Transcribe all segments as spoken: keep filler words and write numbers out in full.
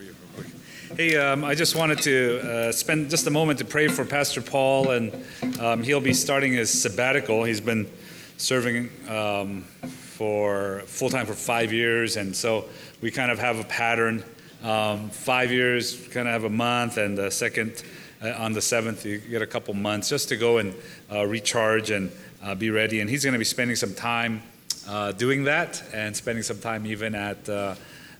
for you real quick. Hey, um, I just wanted to uh, spend just a moment to pray for Pastor Paul, and um, he'll be starting his sabbatical. He's been serving um, for full-time for five years, and so we kind of have a pattern. Um, five years, kind of have a month, and the second, uh, on the seventh, you get a couple months just to go and uh, recharge and uh, be ready. And he's going to be spending some time uh, doing that, and spending some time even at uh,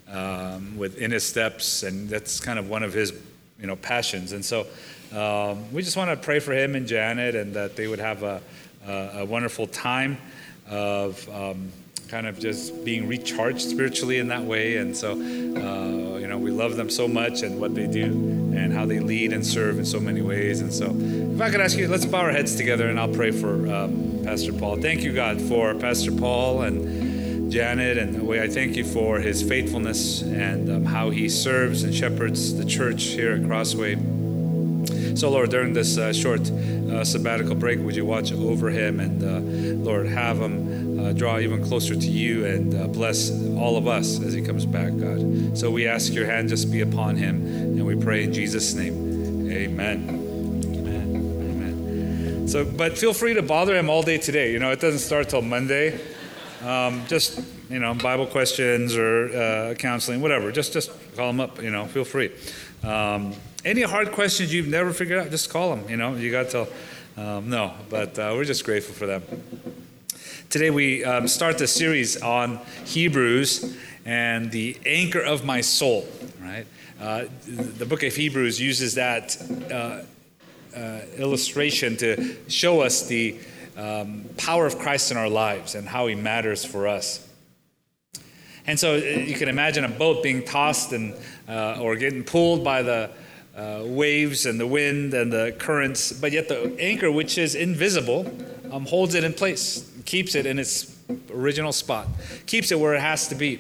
um, with In His Steps, and that's kind of one of his, you know, passions. And so um, we just want to pray for him and Janet, and that they would have a, a, a wonderful time of. Um, kind of just being recharged spiritually in that way. And so, uh, you know, we love them so much and what they do and how they lead and serve in so many ways. And so if I could ask you, let's bow our heads together and I'll pray for um, Pastor Paul. Thank you, God, for Pastor Paul and Janet. And I thank you for his faithfulness and um, how he serves and shepherds the church here at Crossway. So, Lord, during this uh, short uh, sabbatical break, would you watch over him and, uh, Lord, have him uh, draw even closer to you and uh, bless all of us as he comes back, God. So we ask your hand just be upon him, and we pray in Jesus' name. Amen. Amen. Amen. So, but feel free to bother him all day today. You know, it doesn't start till Monday. Um, just, you know, Bible questions or uh, counseling, whatever. Just, just call him up, you know, feel free. Um, Any hard questions you've never figured out, just call them, you know. You got to, um, no, but uh, we're just grateful for them. Today we um, start the series on Hebrews and the anchor of my soul, right? Uh, the book of Hebrews uses that uh, uh, illustration to show us the um, power of Christ in our lives and how he matters for us. And so you can imagine a boat being tossed and uh, or getting pulled by the Uh, waves and the wind and the currents, but yet the anchor, which is invisible, um, holds it in place, keeps it in its original spot, keeps it where it has to be.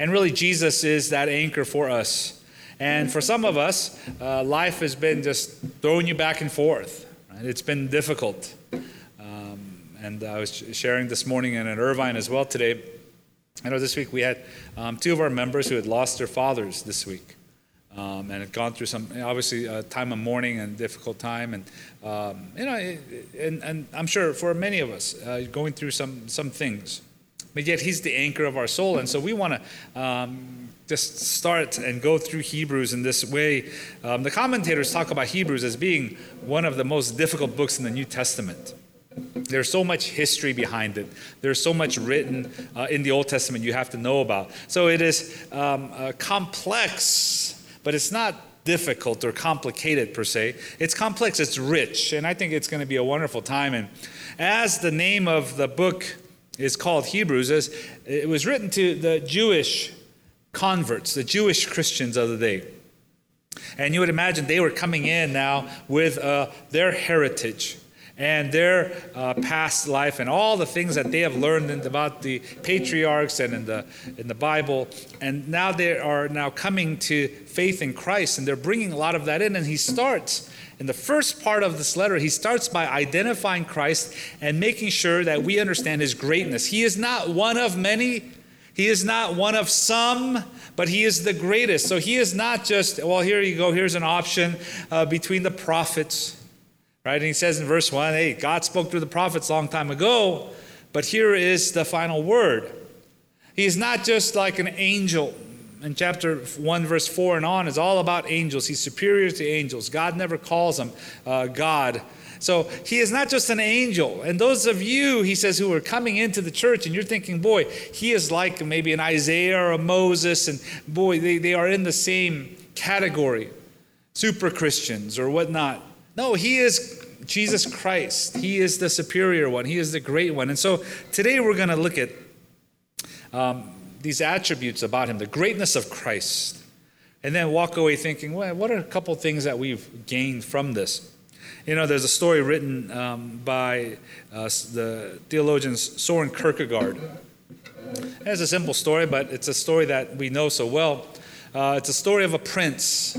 And really, Jesus is that anchor for us. And for some of us, uh, life has been just throwing you back and forth. Right? It's been difficult. Um, and I was sharing this morning and in Irvine as well today. I know this week we had um, two of our members who had lost their fathers this week. Um, and had gone through some, obviously, a time of mourning and difficult time. And, um, you know, and, and I'm sure for many of us, uh, going through some, some things. But yet he's the anchor of our soul. And so we want to um, just start and go through Hebrews in this way. Um, the commentators talk about Hebrews as being one of the most difficult books in the New Testament. There's so much history behind it. There's so much written uh, in the Old Testament you have to know about. So it is um, uh, complex. But it's not difficult or complicated per se. It's complex, it's rich, and I think it's going to be a wonderful time. And as the name of the book is called Hebrews, as it was written to the Jewish converts, the Jewish Christians of the day. And you would imagine they were coming in now with uh, their heritage and their uh, past life and all the things that they have learned in, about the patriarchs and in the in the Bible. And now they are now coming to faith in Christ, and they're bringing a lot of that in. And he starts, in the first part of this letter, he starts by identifying Christ and making sure that we understand his greatness. He is not one of many. He is not one of some, but he is the greatest. So he is not just, well, here you go, here's an option uh, between the prophets. Right? And he says in verse one, hey, God spoke through the prophets a long time ago, but here is the final word. He is not just like an angel. In chapter one, verse four and on, it's all about angels. He's superior to angels. God never calls him uh, God. So he is not just an angel. And those of you, he says, who are coming into the church and you're thinking, boy, he is like maybe an Isaiah or a Moses. And boy, they, they are in the same category, super Christians or whatnot. No, he is Jesus Christ. He is the superior one. He is the great one. And so today we're going to look at um, these attributes about him, the greatness of Christ, and then walk away thinking, well, what are a couple things that we've gained from this? You know, there's a story written um, by uh, the theologian Søren Kierkegaard. It's a simple story, but it's a story that we know so well. Uh, it's a story of a prince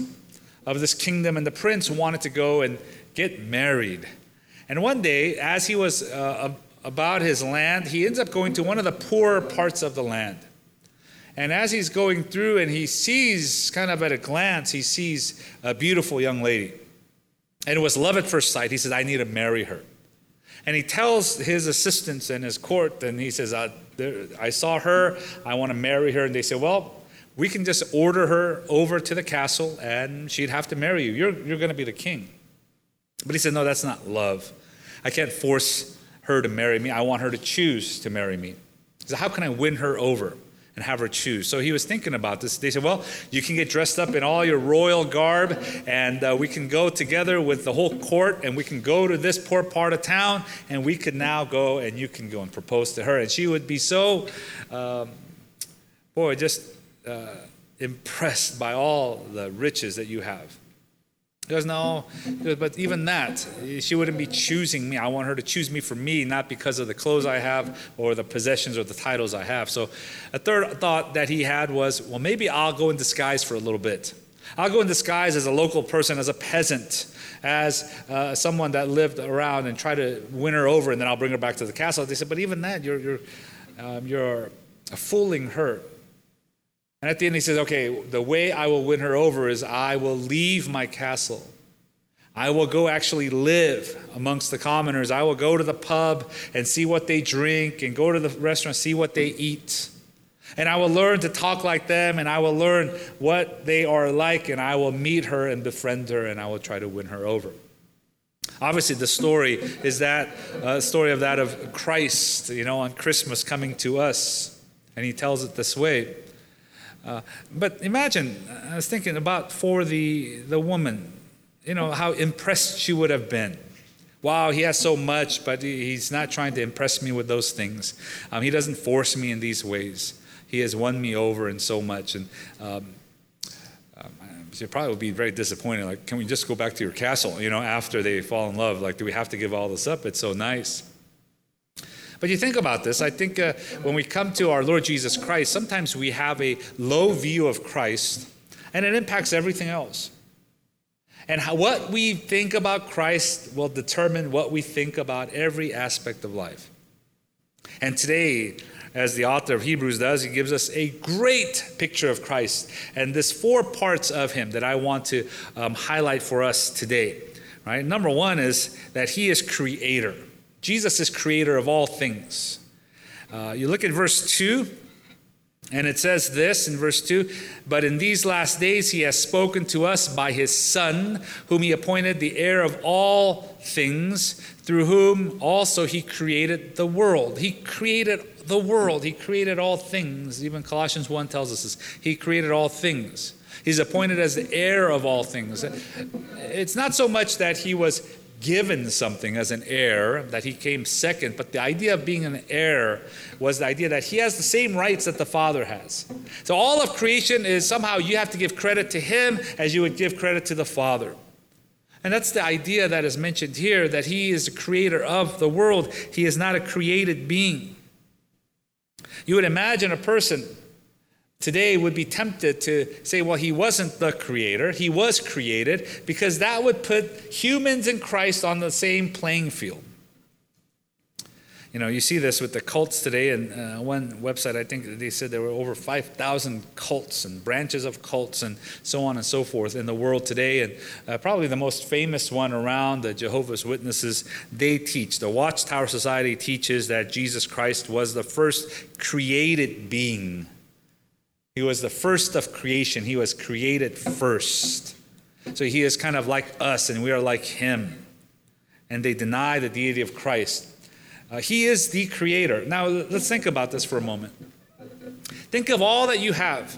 of this kingdom, and the prince wanted to go and get married. And one day, as he was uh, about his land, he ends up going to one of the poorer parts of the land. And as he's going through and he sees, kind of at a glance, he sees a beautiful young lady. And it was love at first sight. He says, I need to marry her. And he tells his assistants and his court, and he says, I, there, I saw her, I want to marry her. And they say, well, we can just order her over to the castle and she'd have to marry you. You're, you're going to be the king. But he said, no, that's not love. I can't force her to marry me. I want her to choose to marry me. He said, how can I win her over and have her choose? So he was thinking about this. They said, well, you can get dressed up in all your royal garb, and uh, we can go together with the whole court, and we can go to this poor part of town, and we could now go, and you can go and propose to her. And she would be so, um, boy, just uh, impressed by all the riches that you have. He goes, no, but even that, she wouldn't be choosing me. I want her to choose me for me, not because of the clothes I have or the possessions or the titles I have. So a third thought that he had was, well, maybe I'll go in disguise for a little bit. I'll go in disguise as a local person, as a peasant, as uh, someone that lived around, and try to win her over, and then I'll bring her back to the castle. They said, but even that, you're, you're, um, you're fooling her. And at the end he says, okay, the way I will win her over is I will leave my castle. I will go actually live amongst the commoners. I will go to the pub and see what they drink, and go to the restaurant, see what they eat. And I will learn to talk like them, and I will learn what they are like, and I will meet her and befriend her, and I will try to win her over. Obviously, the story is that uh, story of that of Christ, you know, on Christmas coming to us. And he tells it this way. Uh, but imagine, I was thinking about for the the woman, you know, how impressed she would have been. Wow, he has so much, but he, he's not trying to impress me with those things. Um, he doesn't force me in these ways. He has won me over in so much. And um, um, she probably would be very disappointed. Like, can we just go back to your castle, you know, after they fall in love? Like, do we have to give all this up? It's so nice. But you think about this, I think uh, when we come to our Lord Jesus Christ, sometimes we have a low view of Christ, and it impacts everything else. And how, what we think about Christ will determine what we think about every aspect of life. And today, as the author of Hebrews does, he gives us a great picture of Christ, and there's four parts of him that I want to um, highlight for us today. Right? Number one is that he is creator. Jesus is creator of all things. Uh, you look at verse two, and it says this in verse two, but in these last days he has spoken to us by his Son, whom he appointed the heir of all things, through whom also he created the world. He created the world. He created all things. Even Colossians one tells us this. He created all things. He's appointed as the heir of all things. It's not so much that he was given something as an heir, that he came second, but the idea of being an heir was the idea that he has the same rights that the Father has. So all of creation is somehow you have to give credit to him as you would give credit to the Father. And that's the idea that is mentioned here, that he is the creator of the world. He is not a created being. You would imagine a person today would be tempted to say, well, he wasn't the creator. He was created, because that would put humans and Christ on the same playing field. You know, you see this with the cults today. And uh, one website, I think they said there were over five thousand cults and branches of cults and so on and so forth in the world today. And uh, probably the most famous one around, the Jehovah's Witnesses, they teach. The Watchtower Society teaches that Jesus Christ was the first created being. He was the first of creation. He was created first. So he is kind of like us, and we are like him. And they deny the deity of Christ. Uh, he is the creator. Now, let's think about this for a moment. Think of all that you have.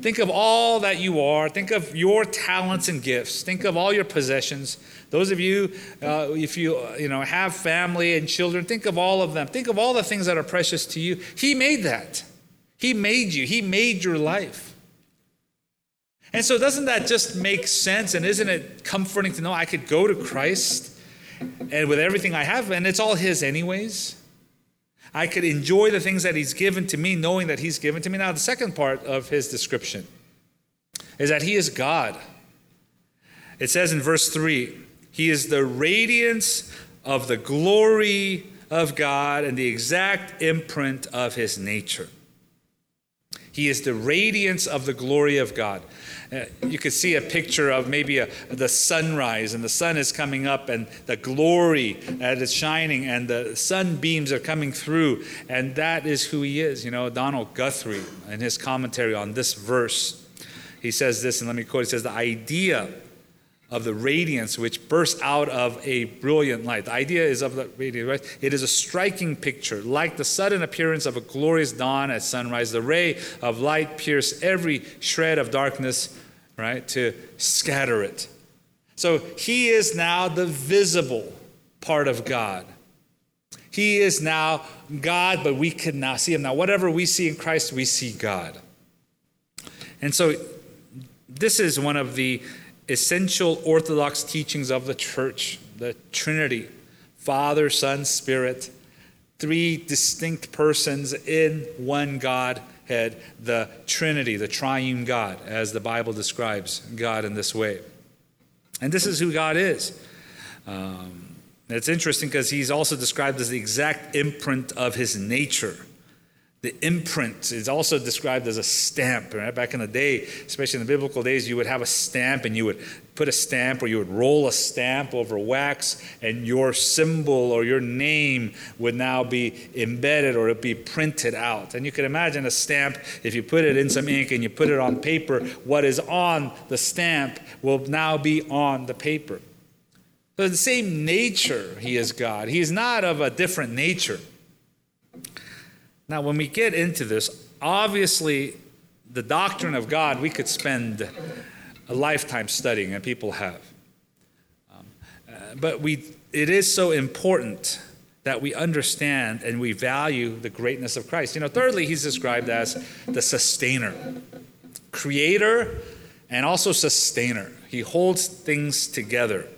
Think of all that you are. Think of your talents and gifts. Think of all your possessions. Those of you, uh, if you, you know, have family and children, think of all of them. Think of all the things that are precious to you. He made that. He made you. He made your life. And so doesn't that just make sense? And isn't it comforting to know I could go to Christ and with everything I have, and it's all his anyways? I could enjoy the things that he's given to me, knowing that he's given to me. Now, the second part of his description is that he is God. It says in verse three, he is the radiance of the glory of God and the exact imprint of his nature. He is the radiance of the glory of God. Uh, you could see a picture of maybe a, the sunrise, and the sun is coming up, and the glory that is shining, and the sunbeams are coming through, and that is who he is. You know, Donald Guthrie, in his commentary on this verse, he says this, and let me quote, he says, the idea of the radiance which bursts out of a brilliant light. The idea is of the radiance, right? It is a striking picture, like the sudden appearance of a glorious dawn at sunrise. The ray of light pierced every shred of darkness, right, to scatter it. So he is now the visible part of God. He is now God, but we can now see him. Now, whatever we see in Christ, we see God. And so this is one of the essential Orthodox teachings of the church, the Trinity, Father, Son, Spirit, three distinct persons in one Godhead, the Trinity, the triune God, as the Bible describes God in this way. And this is who God is. Um, it's interesting because he's also described as the exact imprint of his nature. The imprint is also described as a stamp. Right? Back in the day, especially in the biblical days, you would have a stamp and you would put a stamp or you would roll a stamp over wax, and your symbol or your name would now be embedded or it would be printed out. And you can imagine a stamp, if you put it in some ink and you put it on paper, what is on the stamp will now be on the paper. So the same nature he is God. He is not of a different nature. Now, when we get into this, obviously, the doctrine of God, we could spend a lifetime studying, and people have. Um, uh, but we it is so important that we understand and we value the greatness of Christ. You know, thirdly, he's described as the sustainer, creator, and also sustainer. He holds things together.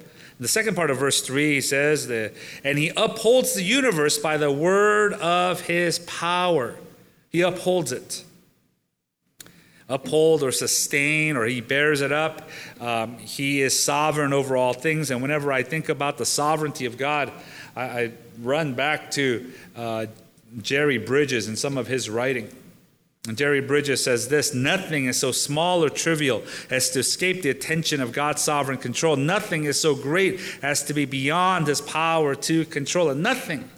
The second part of verse three, he says, that, and he upholds the universe by the word of his power. He upholds it. Uphold or sustain, or he bears it up. Um, he is sovereign over all things. And whenever I think about the sovereignty of God, I, I run back to uh, Jerry Bridges and some of his writing. And Jerry Bridges says this, nothing is so small or trivial as to escape the attention of God's sovereign control. Nothing is so great as to be beyond his power to control it. Nothing.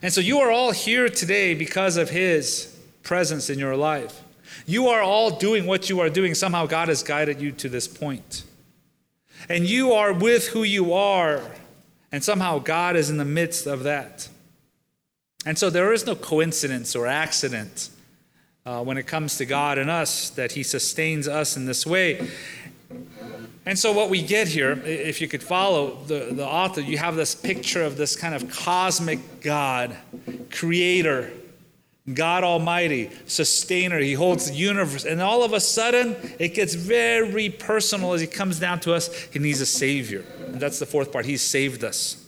And so you are all here today because of his presence in your life. You are all doing what you are doing. Somehow God has guided you to this point. And you are with who you are. And somehow God is in the midst of that. And so there is no coincidence or accident uh, when it comes to God and us, that he sustains us in this way. And so what we get here, if you could follow the, the author, you have this picture of this kind of cosmic God, creator, God Almighty, sustainer. He holds the universe. And all of a sudden, it gets very personal as he comes down to us. He needs a savior. And that's the fourth part. He saved us.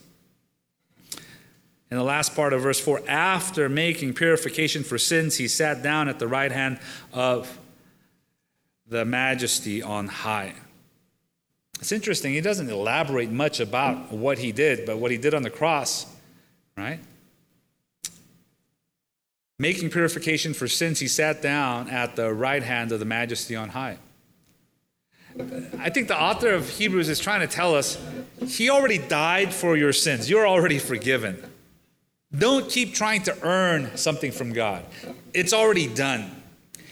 In the last part of verse four, after making purification for sins, he sat down at the right hand of the majesty on high. It's interesting. He doesn't elaborate much about what he did, but what he did on the cross, right? Making purification for sins, he sat down at the right hand of the majesty on high. I think the author of Hebrews is trying to tell us, he already died for your sins. You're already forgiven. Don't keep trying to earn something from God. It's already done.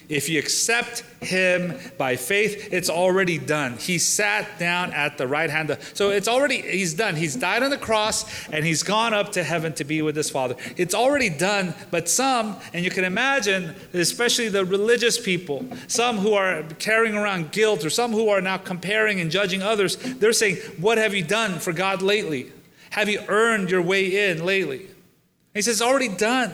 If you accept him by faith, it's already done. He sat down at the right hand of, so it's already, he's done. He's died on the cross and he's gone up to heaven to be with his Father. It's already done, but some, and you can imagine, especially the religious people, some who are carrying around guilt or some who are now comparing and judging others, they're saying, what have you done for God lately? Have you earned your way in lately? He says, it's already done.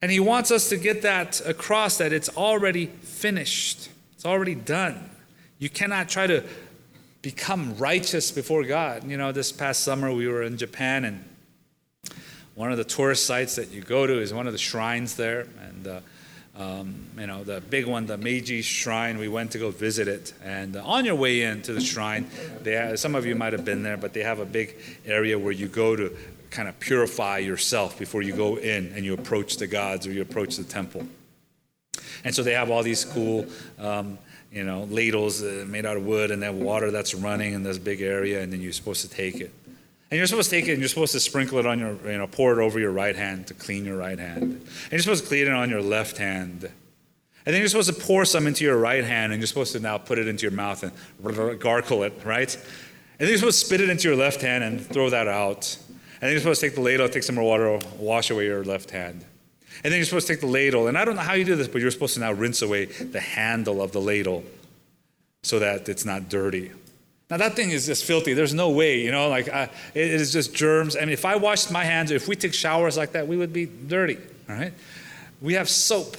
And he wants us to get that across, that it's already finished. It's already done. You cannot try to become righteous before God. You know, this past summer we were in Japan, and one of the tourist sites that you go to is one of the shrines there. And, uh, um, you know, the big one, the Meiji Shrine, we went to go visit it. And uh, on your way in to the shrine, they have, some of you might have been there, but they have a big area where you go to kind of purify yourself before you go in and you approach the gods or you approach the temple. And so they have all these cool, um, you know, ladles made out of wood, and that water that's running in this big area, and then you're supposed to take it. And you're supposed to take it, and you're supposed to sprinkle it on your, you know, pour it over your right hand to clean your right hand. And you're supposed to clean it on your left hand. And then you're supposed to pour some into your right hand, and you're supposed to now put it into your mouth and gargle it, right? And then you're supposed to spit it into your left hand and throw that out. And then you're supposed to take the ladle, take some more water, wash away your left hand. And then you're supposed to take the ladle, and I don't know how you do this, but you're supposed to now rinse away the handle of the ladle so that it's not dirty. Now that thing is just filthy. There's no way, you know, like I, it is just germs. I mean, if I washed my hands, if we took showers like that, we would be dirty, all right? We have soap.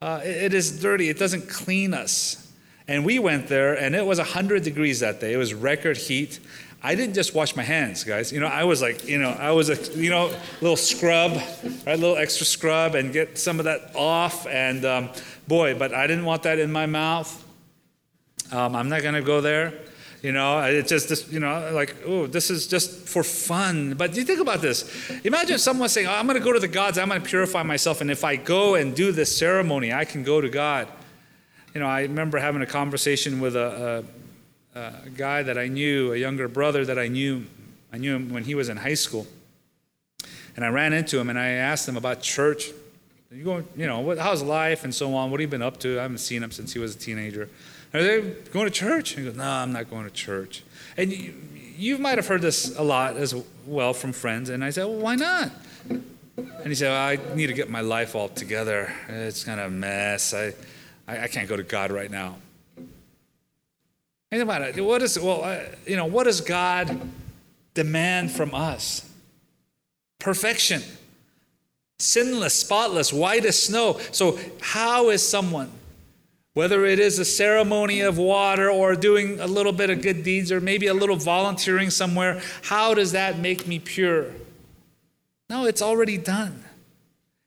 Uh, it, it is dirty. It doesn't clean us. And we went there, and it was one hundred degrees that day. It was record heat. I didn't just wash my hands, guys. You know, I was like, you know, I was a, you know, little scrub, right? A little extra scrub and get some of that off. And um, boy, but I didn't want that in my mouth. Um, I'm not going to go there. You know, it's just, this, you know, like, oh, this is just for fun. But you think about this. Imagine someone saying, oh, I'm going to go to the gods. I'm going to purify myself. And if I go and do this ceremony, I can go to God. You know, I remember having a conversation with a, a, a guy that I knew, a younger brother that I knew. I knew him when he was in high school. And I ran into him, and I asked him about church. You going, you know, what, how's life and so on? What have you been up to? I haven't seen him since he was a teenager. Are they going to church? And he goes, no, I'm not going to church. And you, you might have heard this a lot as well from friends. And I said, well, why not? And he said, well, I need to get my life all together. It's kind of a mess. I... I can't go to God right now. Think about it. What is well, uh, you know, what does God demand from us? Perfection, sinless, spotless, white as snow. So, how is someone, whether it is a ceremony of water or doing a little bit of good deeds or maybe a little volunteering somewhere, how does that make me pure? No, it's already done.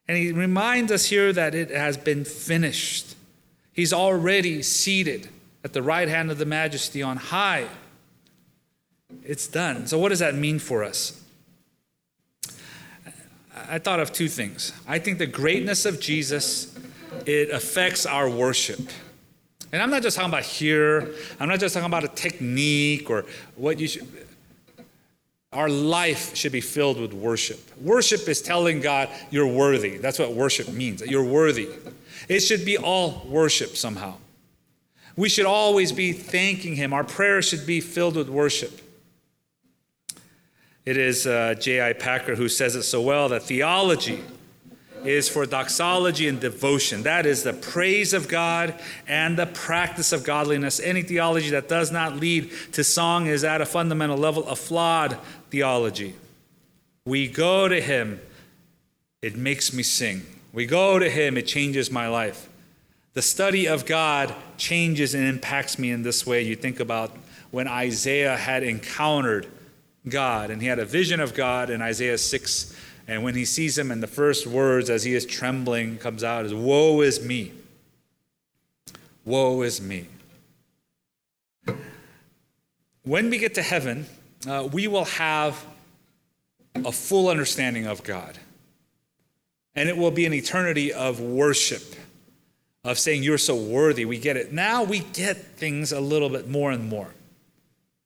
And he reminds us here that it has been finished. He's already seated at the right hand of the Majesty on high. It's done. So what does that mean for us? I thought of two things. I think the greatness of Jesus, it affects our worship. And I'm not just talking about here. I'm not just talking about a technique or what you should. Our life should be filled with worship. Worship is telling God you're worthy. That's what worship means. You're worthy. It should be all worship somehow. We should always be thanking him. Our prayers should be filled with worship. It is uh, J I Packer who says it so well, that theology is for doxology and devotion. That is the praise of God and the practice of godliness. Any theology that does not lead to song is at a fundamental level a flawed theology. We go to him, it makes me sing. We go to him, it changes my life. The study of God changes and impacts me in this way. You think about when Isaiah had encountered God, and he had a vision of God in Isaiah six, and when he sees him, and the first words as he is trembling comes out is, woe is me. Woe is me. When we get to heaven, uh, we will have a full understanding of God. And it will be an eternity of worship, of saying you're so worthy. We get it. Now we get things a little bit more and more.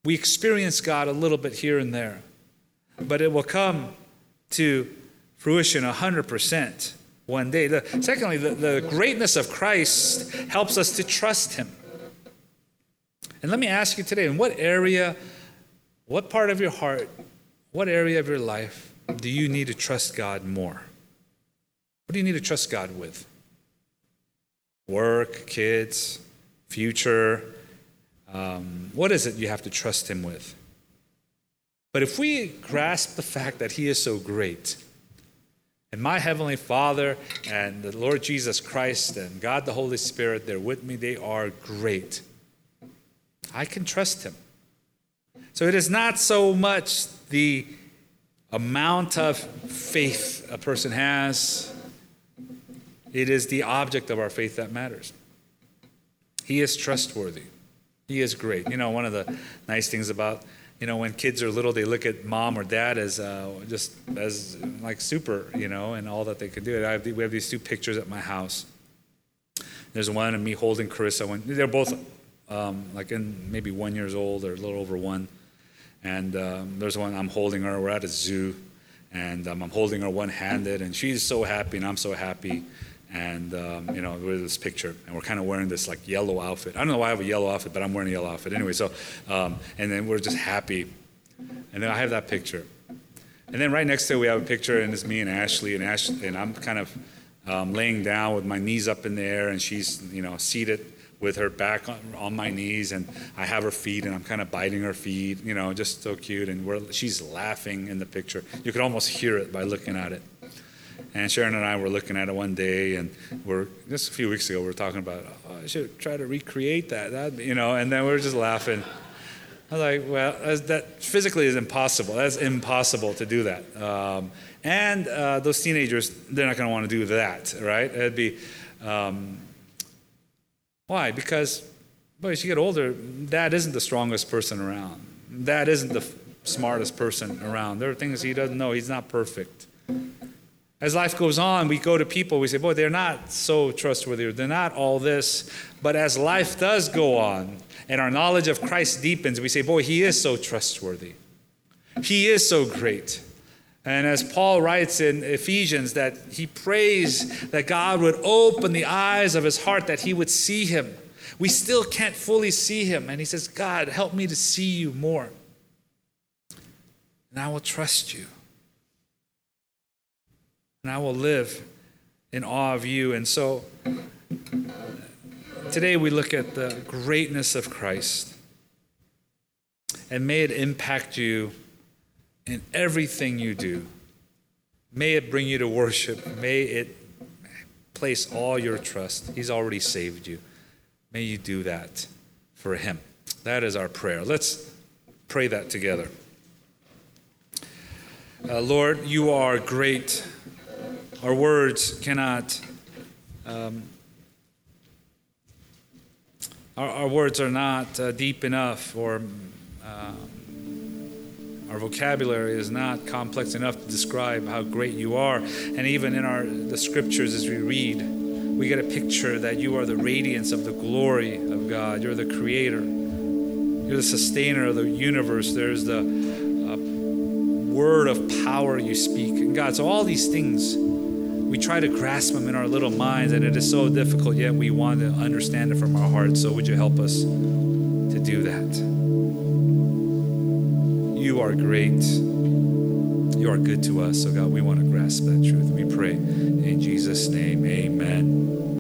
We experience God a little bit here and there. But it will come to fruition one hundred percent one day. The, secondly, the, the greatness of Christ helps us to trust him. And let me ask you today, in what area, what part of your heart, what area of your life do you need to trust God more? What do you need to trust God with? Work, kids, future. Um, what is it you have to trust him with? But if we grasp the fact that he is so great, and my Heavenly Father and the Lord Jesus Christ and God the Holy Spirit, they're with me, they are great. I can trust him. So it is not so much the amount of faith a person has. It is the object of our faith that matters. He is trustworthy. He is great. You know, one of the nice things about you know, when kids are little, they look at mom or dad as uh, just as like super, you know, and all that they could do. I have, we have these two pictures at my house. There's one of me holding Carissa when they're both um, like in maybe one years old or a little over one. And um, there's one I'm holding her. We're at a zoo, and um, I'm holding her one-handed, and she's so happy, and I'm so happy. And, um, you know, with this picture, and we're kind of wearing this, like, yellow outfit. I don't know why I have a yellow outfit, but I'm wearing a yellow outfit. Anyway, so, um, and then we're just happy. And then I have that picture. And then right next to it, we have a picture, and it's me and Ashley, and Ashley, and I'm kind of um, laying down with my knees up in the air, and she's, you know, seated with her back on, on my knees, and I have her feet, and I'm kind of biting her feet, you know, just so cute. And we're, she's laughing in the picture. You could almost hear it by looking at it. And Sharon and I were looking at it one day, and we're just a few weeks ago we were talking about, oh, I should try to recreate that, that, you know. And then we were just laughing. I was like, well, that physically is impossible. That's impossible to do that. Um, and uh, those teenagers, they're not going to want to do that, right? It'd be um, why? Because boy, as you get older, dad isn't the strongest person around. Dad isn't the f- smartest person around. There are things he doesn't know. He's not perfect. As life goes on, we go to people, we say, boy, they're not so trustworthy, or they're not all this. But as life does go on, and our knowledge of Christ deepens, we say, boy, he is so trustworthy. He is so great. And as Paul writes in Ephesians, that he prays that God would open the eyes of his heart, that he would see him. We still can't fully see him. And he says, God, help me to see you more, and I will trust you. And I will live in awe of you. And so today we look at the greatness of Christ. And may it impact you in everything you do. May it bring you to worship. May it place all your trust. He's already saved you. May you do that for him. That is our prayer. Let's pray that together. Uh, Lord, you are great. Our words cannot, um, our, our words are not uh, deep enough, or um, our vocabulary is not complex enough to describe how great you are. And even in our the scriptures as we read, we get a picture that you are the radiance of the glory of God. You're the creator. You're the sustainer of the universe. There's the uh, word of power you speak. And God, so all these things, we try to grasp them in our little minds, and it is so difficult, yet we want to understand it from our hearts. So would you help us to do that? You are great. You are good to us. So God, we want to grasp that truth. We pray in Jesus' name, amen.